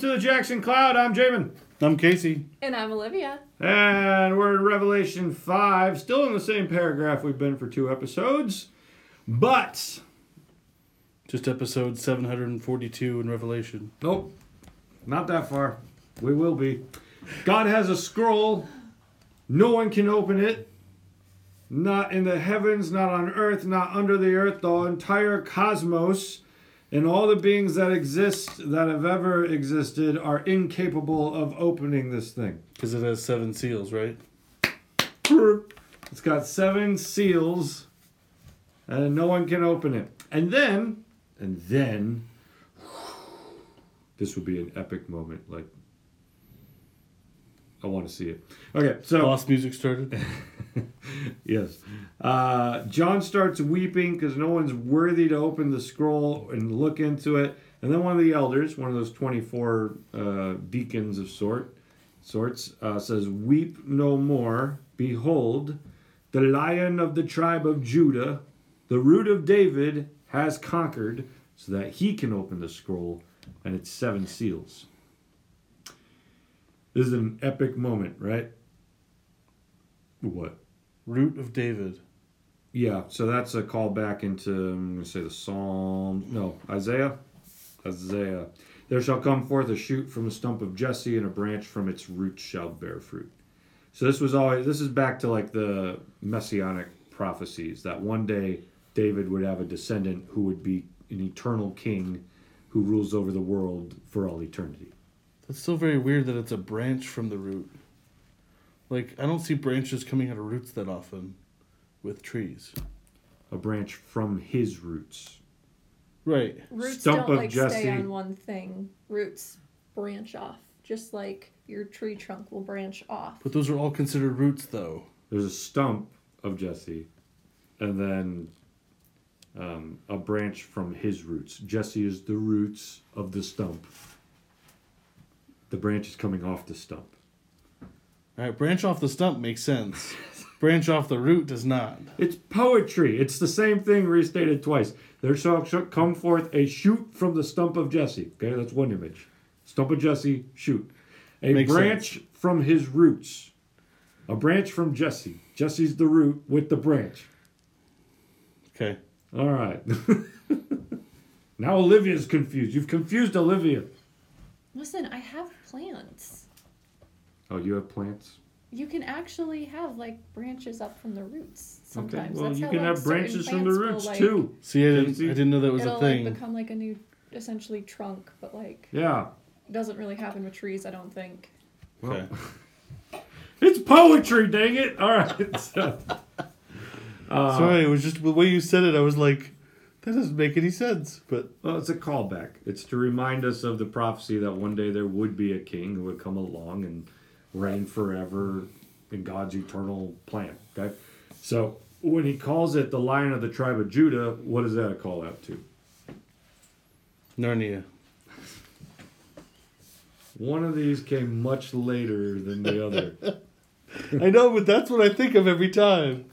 to the Jackson Cloud. I'm Jamin. I'm Casey. And I'm Olivia. And we're in Revelation 5, still in the same paragraph we've been for 2 episodes, but... Just episode 742 in Revelation. Nope. Not that far. We will be. God has a scroll. No one can open it. Not in the heavens, not on earth, not under the earth, the entire cosmos. And all the beings that exist, that have ever existed, are incapable of opening this thing. Because it has 7 seals, right? It's got 7 seals, and no one can open it. And then, this would be an epic moment. Like, I want to see it. Okay, so... Lost music started. Yes. John starts weeping because no one's worthy to open the scroll and look into it. And then one of the elders, one of those 24 deacons of sorts, says, "Weep no more. Behold, the Lion of the tribe of Judah, the Root of David, has conquered so that he can open the scroll and its 7 seals. This is an epic moment, right? What? Root of David. Yeah, so that's a call back into, I'm going to say the Psalms. No, Isaiah? Isaiah. "There shall come forth a shoot from the stump of Jesse, and a branch from its roots shall bear fruit." So this is back to like the messianic prophecies, that one day David would have a descendant who would be an eternal king who rules over the world for all eternity. That's still very weird that it's a branch from the root. Like, I don't see branches coming out of roots that often with trees. A branch from his roots. Right. Roots stump don't, like, Jesse. Stay on one thing. Roots branch off, just like your tree trunk will branch off. But those are all considered roots, though. There's a stump of Jesse, and then a branch from his roots. Jesse is the roots of the stump. The branch is coming off the stump. All right, branch off the stump makes sense. Branch off the root does not. It's poetry. It's the same thing restated twice. "There shall come forth a shoot from the stump of Jesse." Okay, that's one image. Stump of Jesse, shoot. A makes branch sense. From his roots. A branch from Jesse. Jesse's the root with the branch. Okay. All right. Now Olivia's confused. You've confused Olivia. Listen, I have plants. Oh, you have plants? You can actually have, like, branches up from the roots sometimes. Okay, well, that's you can have branches from the roots, will, like, too. See, I didn't know that was a thing. It'll, like, become, like, a new, essentially, trunk, but, like... Yeah. It doesn't really happen with trees, I don't think. Well, okay. It's poetry, dang it! All right. Sorry, it was just the way you said it, I was like... That doesn't make any sense, but... Well, it's a callback. It's to remind us of the prophecy that one day there would be a king who would come along and reign forever in God's eternal plan, okay? So, when he calls it the Lion of the tribe of Judah, what is that a call out to? Narnia. One of these came much later than the other. I know, but that's what I think of every time.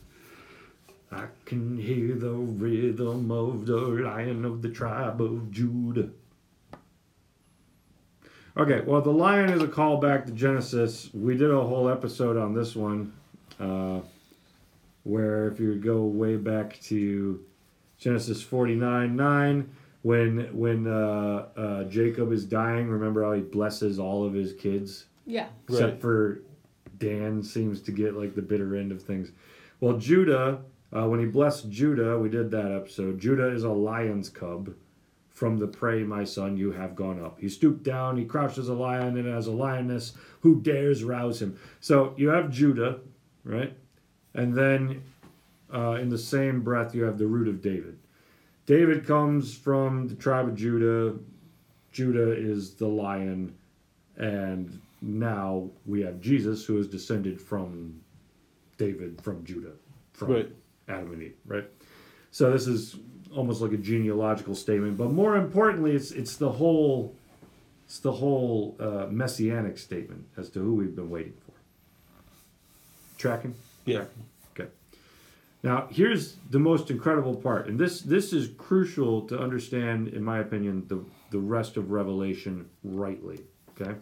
I can hear the rhythm of the Lion of the tribe of Judah. Okay, well, the lion is a callback to Genesis. We did a whole episode on this one, where if you go way back to Genesis 49:9, when Jacob is dying, remember how he blesses all of his kids? Yeah. Except for Dan seems to get, like, the bitter end of things. Well, Judah... when he blessed Judah, we did that episode. Judah is a lion's cub. "From the prey, my son, you have gone up." He stooped down, he crouched as a lion, and as a lioness, who dares rouse him? So you have Judah, right? And then in the same breath, you have the Root of David. David comes from the tribe of Judah. Judah is the lion. And now we have Jesus, who is descended from David, from Judah, from Adam and Eve, right? So this is almost like a genealogical statement, but more importantly, it's the whole messianic statement as to who we've been waiting for. Tracking? Yeah. Okay. Now, here's the most incredible part, and this is crucial to understand, in my opinion, the rest of Revelation rightly. Okay.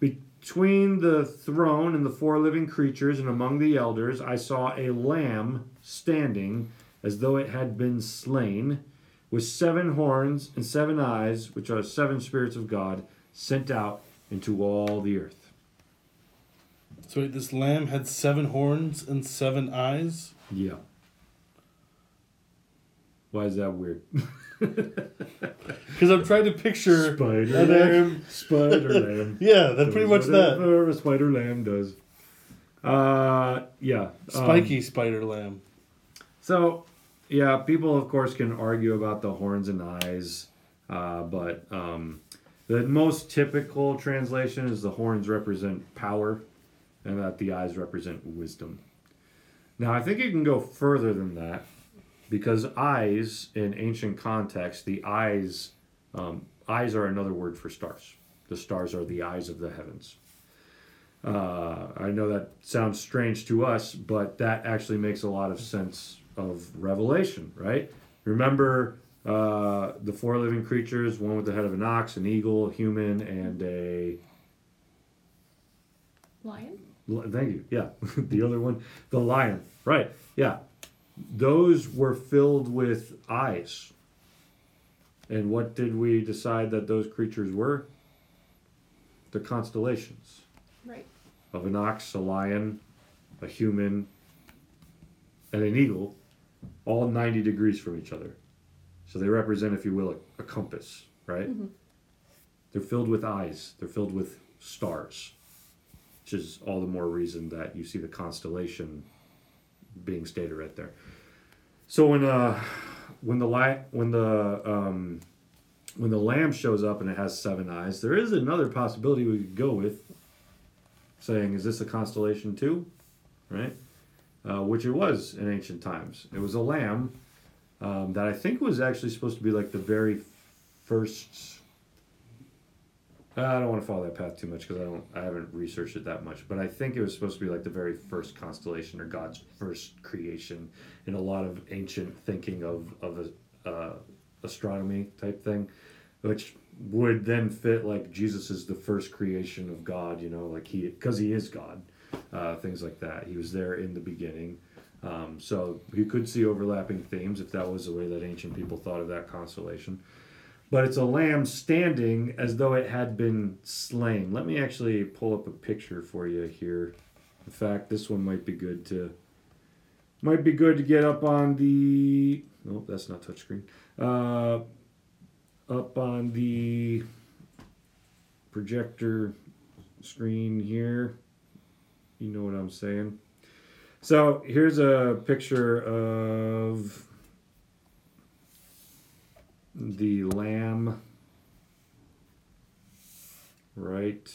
Between the throne and the four living creatures and among the elders, I saw a lamb standing as though it had been slain, with seven horns and seven eyes, which are seven spirits of God, sent out into all the earth. So wait, this lamb had seven horns and seven eyes? Yeah. Why is that weird? Because I'm trying to picture... Spider lamb. Yeah, that's pretty much that. Whatever a spider lamb does. Yeah. Spiky spider lamb. So, yeah, people, of course, can argue about the horns and eyes, but the most typical translation is the horns represent power and that the eyes represent wisdom. Now, I think you can go further than that, because eyes, in ancient context, the eyes, eyes are another word for stars. The stars are the eyes of the heavens. I know that sounds strange to us, but that actually makes a lot of sense of Revelation, right? Remember the four living creatures, one with the head of an ox, an eagle, a human, and a... lion? Thank you, yeah. The other one, the lion, right, yeah. Those were filled with eyes. And what did we decide that those creatures were? The constellations. Right. Of an ox, a lion, a human, and an eagle, all 90 degrees from each other. So they represent, if you will, a compass, right? Mm-hmm. They're filled with eyes. They're filled with stars, which is all the more reason that you see the constellation being stated right there. So when the lamb shows up and it has seven eyes, there is another possibility we could go with, saying, is this a constellation too? Right? Which it was in ancient times. It was a lamb that I think was actually supposed to be like the very first... I don't want to follow that path too much because I haven't researched it that much, but I think it was supposed to be like the very first constellation or God's first creation in a lot of ancient thinking of astronomy type thing, which would then fit like Jesus is the first creation of God, you know, like because he is God, things like that. He was there in the beginning. So you could see overlapping themes if that was the way that ancient people thought of that constellation. But it's a lamb standing as though it had been slain. Let me actually pull up a picture for you here. In fact, this one might be good to get up on the... No, that's not touchscreen. Up on the projector screen here. You know what I'm saying. So here's a picture of the lamb right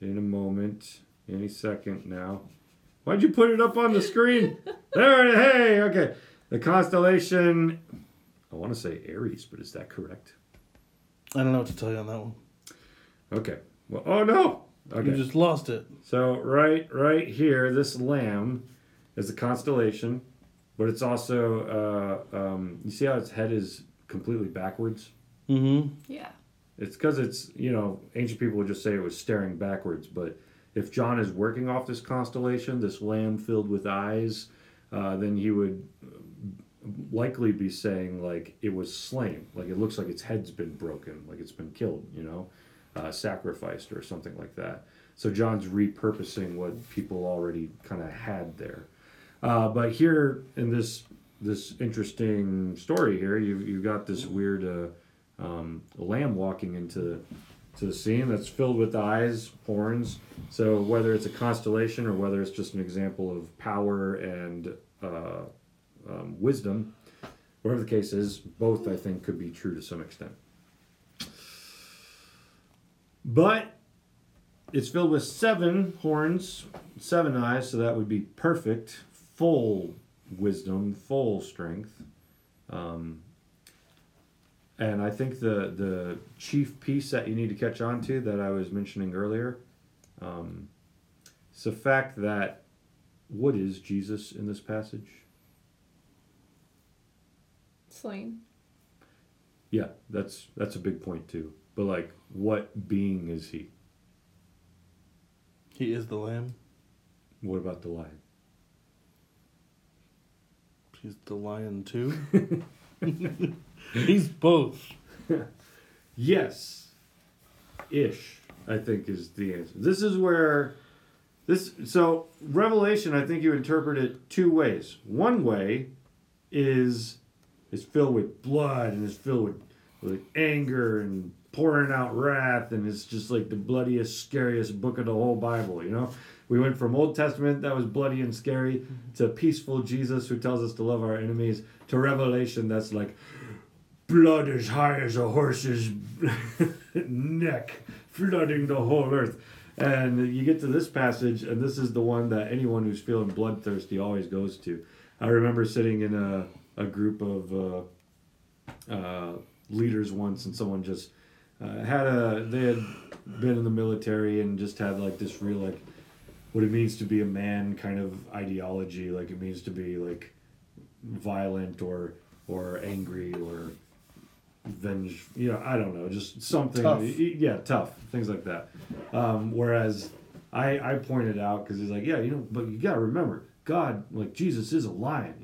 in a moment, any second now. Why'd you put it up on the screen? There it is. Hey, okay. The constellation, I want to say Aries, but is that correct? I don't know what to tell you on that one. Okay. Well, oh no. Okay. You just lost it. So right here, this lamb is the constellation, but it's also you see how its head is completely backwards. Mm-hmm. Yeah. It's because it's, you know, ancient people would just say it was staring backwards, but if John is working off this constellation, this lamb filled with eyes, then he would likely be saying, like, it was slain. Like, it looks like its head's been broken, like it's been killed, you know, sacrificed or something like that. So John's repurposing what people already kind of had there. But here in this interesting story here, you've got this weird lamb walking into the scene that's filled with eyes, horns. So whether it's a constellation or whether it's just an example of power and wisdom, whatever the case is, both I think could be true to some extent. But it's filled with seven horns, seven eyes, so that would be perfect, full wisdom, full strength, and I think the chief piece that you need to catch on to that I was mentioning earlier, it's the fact that what is Jesus in this passage? Slain. Yeah, that's a big point too. But like, what being is he? He is the Lamb. What about the Lion? He's the Lion too. He's both. Yes. Ish, I think, is the answer. This is where this, so Revelation, I think you interpret it two ways. One way is filled with blood and is filled with anger and pouring out wrath, and it's just like the bloodiest, scariest book of the whole Bible, you know? We went from Old Testament, that was bloody and scary, to peaceful Jesus who tells us to love our enemies, to Revelation that's like, blood as high as a horse's neck, flooding the whole earth. And you get to this passage, and this is the one that anyone who's feeling bloodthirsty always goes to. I remember sitting in a group of leaders once, and someone just they had been in the military and just had like this real like what it means to be a man kind of ideology, like it means to be like violent or angry or venge, you know, I don't know, just something tough. Yeah, tough, things like that. Whereas I pointed out, because he's like, yeah, you know, but you gotta remember, God, like Jesus is a lion.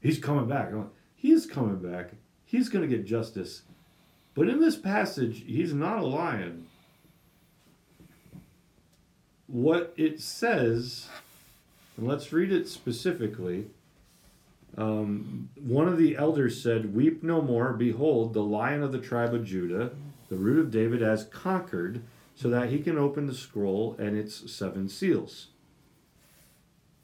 He's coming back. I'm like, he is coming back. He's gonna get justice. But in this passage, he's not a lion. What it says, and let's read it specifically. One of the elders said, "Weep no more. Behold, the Lion of the tribe of Judah, the Root of David, has conquered, so that he can open the scroll and its 7 seals."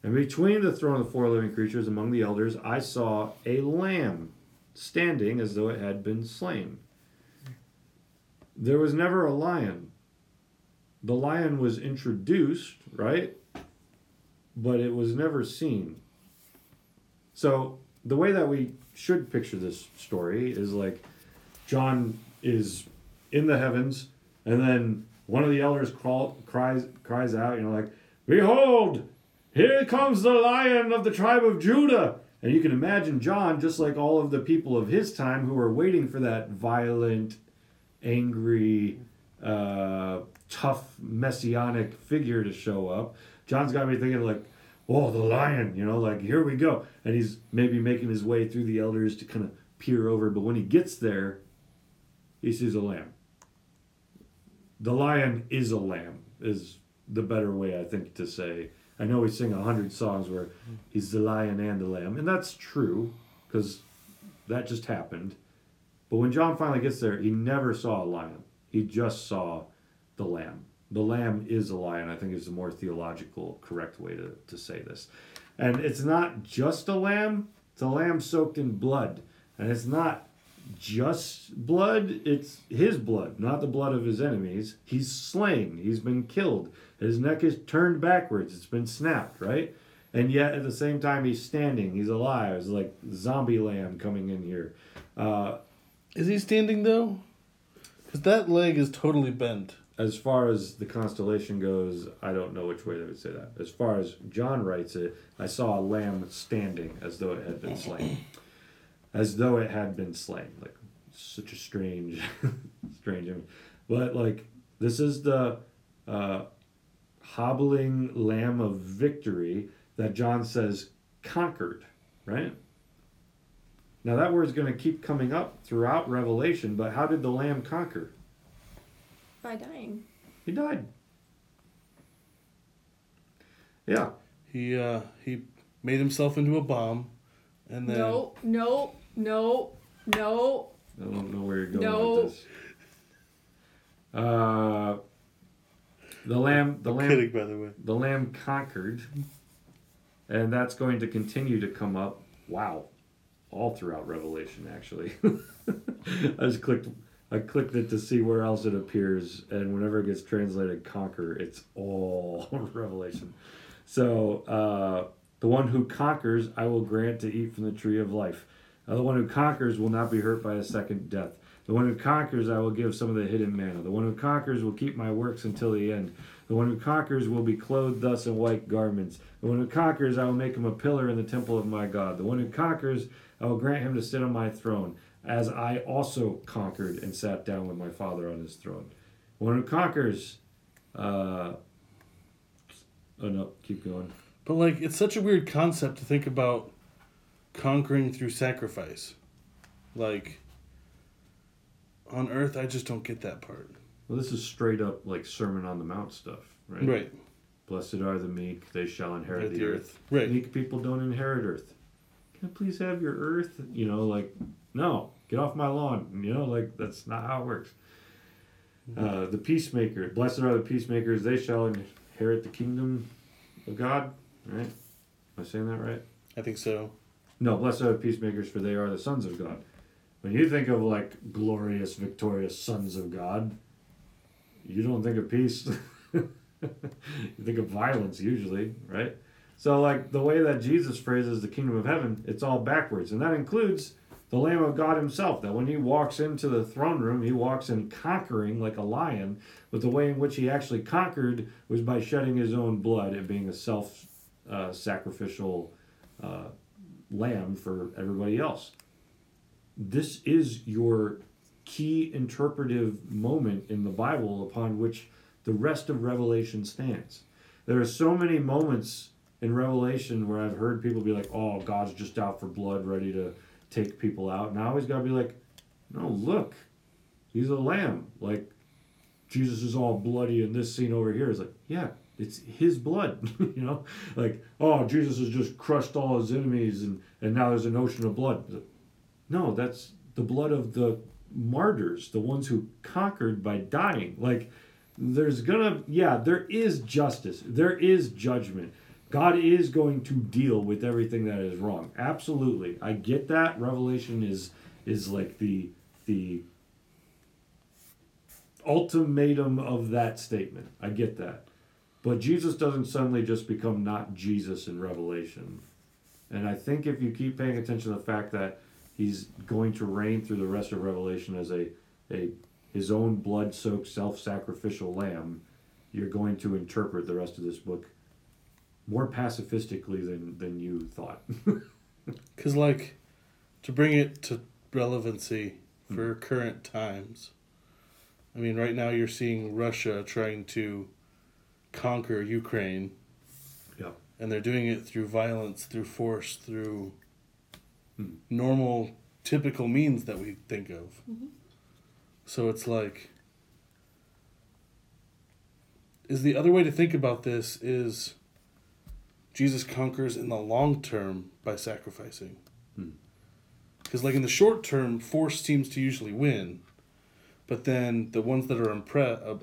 And between the throne of the 4 living creatures among the elders, I saw a lamb standing as though it had been slain. There was never a lion. The lion was introduced, right? But it was never seen. So the way that we should picture this story is like John is in the heavens, and then one of the elders cries out, you know, like, "Behold, here comes the Lion of the tribe of Judah." And you can imagine John, just like all of the people of his time who were waiting for that violent, angry, tough, messianic figure to show up. John's got me thinking like, oh, the lion, you know, like, here we go. And he's maybe making his way through the elders to kind of peer over. But when he gets there, he sees a lamb. The lion is a lamb is the better way, I think, to say. I know we sing 100 songs where he's the lion and the lamb. And that's true, because that just happened. But when John finally gets there, he never saw a lion. He just saw the lamb. The lamb is a lion, I think, is the more theological, correct way to say this. And it's not just a lamb. It's a lamb soaked in blood. And it's not just blood. It's his blood, not the blood of his enemies. He's slain. He's been killed. His neck is turned backwards. It's been snapped, right? And yet, at the same time, he's standing. He's alive. It's like zombie lamb coming in here. Is he standing, though? Because that leg is totally bent. As far as the constellation goes, I don't know which way they would say that. As far as John writes it, I saw a lamb standing as though it had been slain. As though it had been slain. Like, such a strange, strange image. But, like, this is the hobbling lamb of victory that John says conquered, right? Now, that word's going to keep coming up throughout Revelation, but how did the lamb conquer? By dying. He died. Yeah. He made himself into a bomb, and then... No. I don't know where you're going with this. I'm kidding, by the way. The lamb conquered, and that's going to continue to come up, wow, all throughout Revelation, actually. I just clicked it to see where else it appears, and whenever it gets translated conquer, it's all Revelation. So, the one who conquers, I will grant to eat from the tree of life. The one who conquers will not be hurt by a second death. The one who conquers, I will give some of the hidden manna. The one who conquers will keep my works until the end. The one who conquers will be clothed thus in white garments. The one who conquers, I will make him a pillar in the temple of my God. The one who conquers, I will grant him to sit on my throne. as I also conquered and sat down with my Father on his throne. One who conquers, oh no, keep going. But like, it's such a weird concept to think about conquering through sacrifice. Like, on earth, I just don't get that part. Well, this is straight up like Sermon on the Mount stuff, right? Right. Blessed are the meek, they shall inherit the earth. Right. Meek people don't inherit earth. Can I please have your earth? You know, like, no, get off my lawn. You know, like, that's not how it works. The peacemaker, blessed are the peacemakers, they shall inherit the kingdom of God. Right? Am I saying that right? I think so. No, blessed are the peacemakers, for they are the sons of God. When you think of, like, glorious, victorious sons of God, you don't think of peace. You think of violence, usually, right? So, like, the way that Jesus phrases the kingdom of heaven, it's all backwards. And that includes the Lamb of God himself, that when he walks into the throne room, he walks in conquering like a lion, but the way in which he actually conquered was by shedding his own blood and being a self-sacrificial lamb for everybody else. This is your key interpretive moment in the Bible upon which the rest of Revelation stands. There are so many moments in Revelation where I've heard people be like, oh, God's just out for blood, ready to take people out. And I always got to be like, no, look, he's a lamb. Like, Jesus is all bloody in this scene over here. It's like, yeah, it's his blood, you know? Like, oh, Jesus has just crushed all his enemies and now there's an ocean of blood. No, that's the blood of the martyrs, the ones who conquered by dying. Like, there is justice. There is judgment. God is going to deal with everything that is wrong. Absolutely. I get that. Revelation is like the ultimatum of that statement. I get that. But Jesus doesn't suddenly just become not Jesus in Revelation. And I think if you keep paying attention to the fact that he's going to reign through the rest of Revelation as his own blood-soaked, self-sacrificial lamb, you're going to interpret the rest of this book more pacifistically than you thought. Because, like, to bring it to relevancy for current times, I mean, right now you're seeing Russia trying to conquer Ukraine. Yeah. And they're doing it through violence, through force, through normal, typical means that we think of. Mm-hmm. So it's like, is the other way to think about this is Jesus conquers in the long term by sacrificing. Because like in the short term, force seems to usually win. But then the ones that are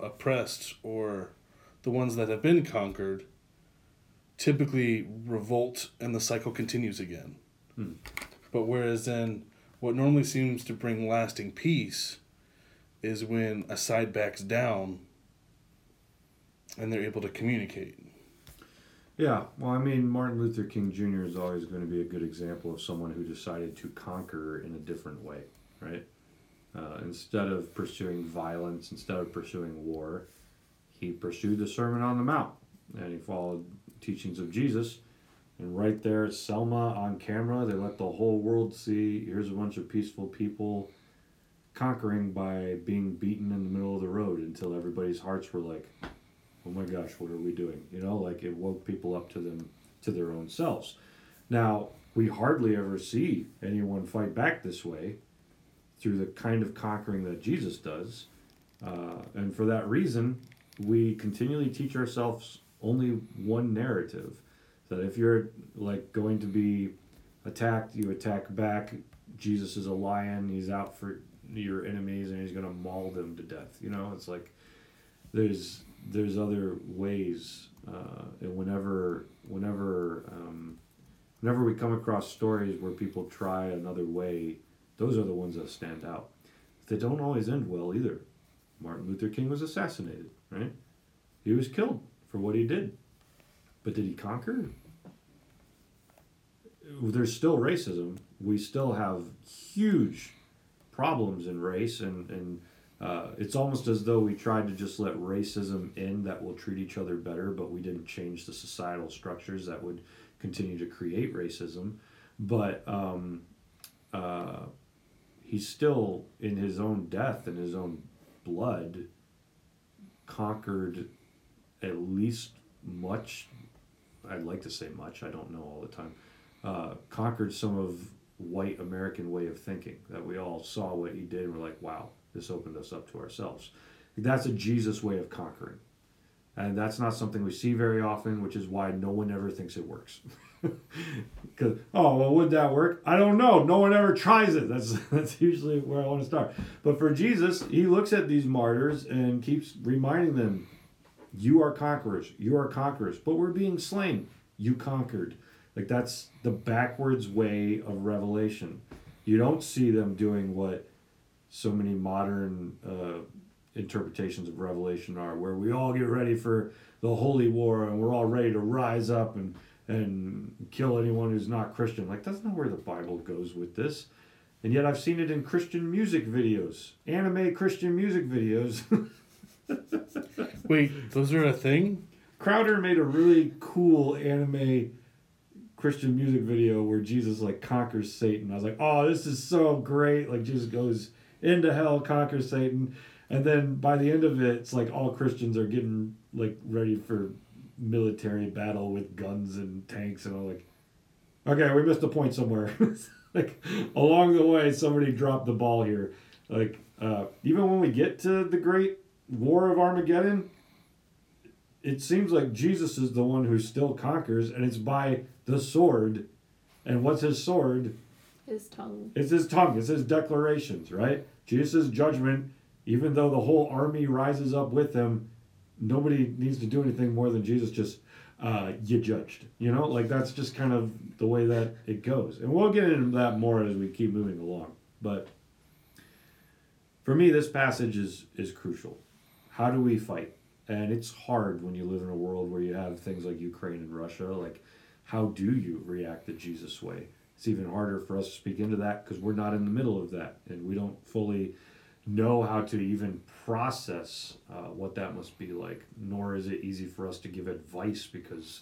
oppressed or the ones that have been conquered typically revolt and the cycle continues again. But whereas then what normally seems to bring lasting peace is when a side backs down and they're able to communicate. Yeah, well, I mean, Martin Luther King Jr. is always going to be a good example of someone who decided to conquer in a different way, right? Instead of pursuing violence, instead of pursuing war, he pursued the Sermon on the Mount, and he followed teachings of Jesus. And right there at Selma on camera, they let the whole world see, here's a bunch of peaceful people conquering by being beaten in the middle of the road until everybody's hearts were like, oh my gosh, what are we doing? You know, like it woke people up to their own selves. Now, we hardly ever see anyone fight back this way through the kind of conquering that Jesus does. And for that reason, we continually teach ourselves only one narrative. That if you're like going to be attacked, you attack back. Jesus is a lion. He's out for your enemies, and he's going to maul them to death. You know, it's like there's other ways. And whenever we come across stories where people try another way, those are the ones that stand out. They don't always end well either. Martin Luther King was assassinated, right? He was killed for what he did. But did he conquer? There's still racism. We still have huge problems in race, and it's almost as though we tried to just let racism in that we'll treat each other better, but we didn't change the societal structures that would continue to create racism. But he's still in his own death and his own blood conquered at least much, I'd like to say much, I don't know all the time, conquered some of white American way of thinking, that we all saw what he did and we're like, wow, this opened us up to ourselves. That's a Jesus way of conquering. And that's not something we see very often, which is why no one ever thinks it works. Because, oh, well, would that work? I don't know. No one ever tries it. That's usually where I want to start. But for Jesus, he looks at these martyrs and keeps reminding them, you are conquerors. You are conquerors. But we're being slain. You conquered. Like, that's the backwards way of revelation. You don't see them doing what so many modern interpretations of Revelation are, where we all get ready for the holy war and we're all ready to rise up and kill anyone who's not Christian. Like, that's not where the Bible goes with this. And yet I've seen it in Christian music videos, anime Christian music videos. Wait, those are a thing? Crowder made a really cool anime Christian music video where Jesus like conquers Satan. I was like, oh, this is so great. Like, Jesus goes into hell, conquers Satan. And then by the end of it, it's like all Christians are getting like ready for military battle with guns and tanks, and I'm like, okay, we missed a point somewhere. Like, along the way, somebody dropped the ball here. Like, even when we get to the great war of Armageddon, it seems like Jesus is the one who still conquers, and it's by the sword. And what's his sword? His tongue. It's his tongue. It's his declarations, right? Jesus' judgment. Even though the whole army rises up with him, nobody needs to do anything more than Jesus just, you judged. You know, like, that's just kind of the way that it goes. And we'll get into that more as we keep moving along. But for me, this passage is crucial. How do we fight? And it's hard when you live in a world where you have things like Ukraine and Russia. Like, how do you react the Jesus way? It's even harder for us to speak into that because we're not in the middle of that. And we don't fully know how to even process what that must be like, nor is it easy for us to give advice because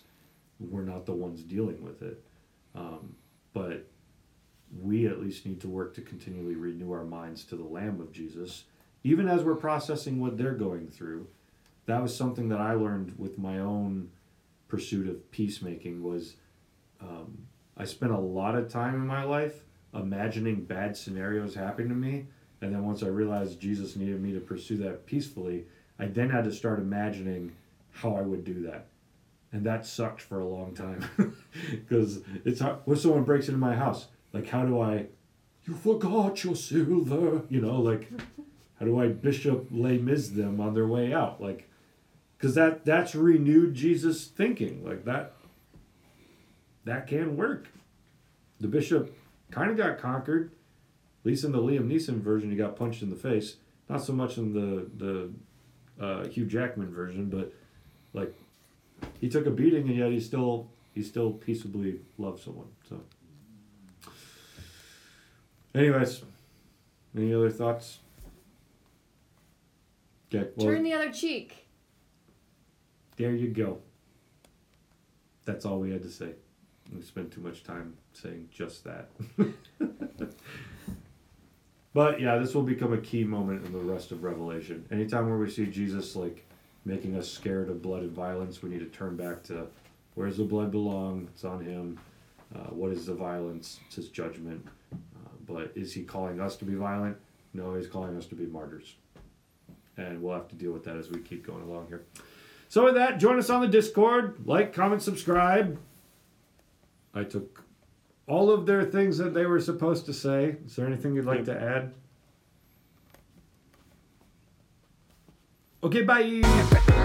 we're not the ones dealing with it. But we at least need to work to continually renew our minds to the Lamb of Jesus, even as we're processing what they're going through. That was something that I learned with my own pursuit of peacemaking was I spent a lot of time in my life imagining bad scenarios happening to me. And then once I realized Jesus needed me to pursue that peacefully, I then had to start imagining how I would do that. And that sucked for a long time. Because it's hard. When someone breaks into my house, like, how do I, you forgot your silver, you know, like, how do I Bishop Les Mis them on their way out? Like, because that's renewed Jesus thinking. Like, that can work. The bishop kind of got conquered. At least in the Liam Neeson version, he got punched in the face. Not so much in the Hugh Jackman version, but like he took a beating and yet he still peaceably loved someone. So, anyways, any other thoughts? Okay, well, turn the other cheek. There you go. That's all we had to say. We spent too much time saying just that. But yeah, this will become a key moment in the rest of Revelation. Anytime where we see Jesus like making us scared of blood and violence, we need to turn back to where does the blood belong? It's on him. What is the violence? It's his judgment. But is he calling us to be violent? No, he's calling us to be martyrs. And we'll have to deal with that as we keep going along here. So with that, join us on the Discord. Like, comment, subscribe. I took all of their things that they were supposed to say. Is there anything you'd like to add? Okay, bye.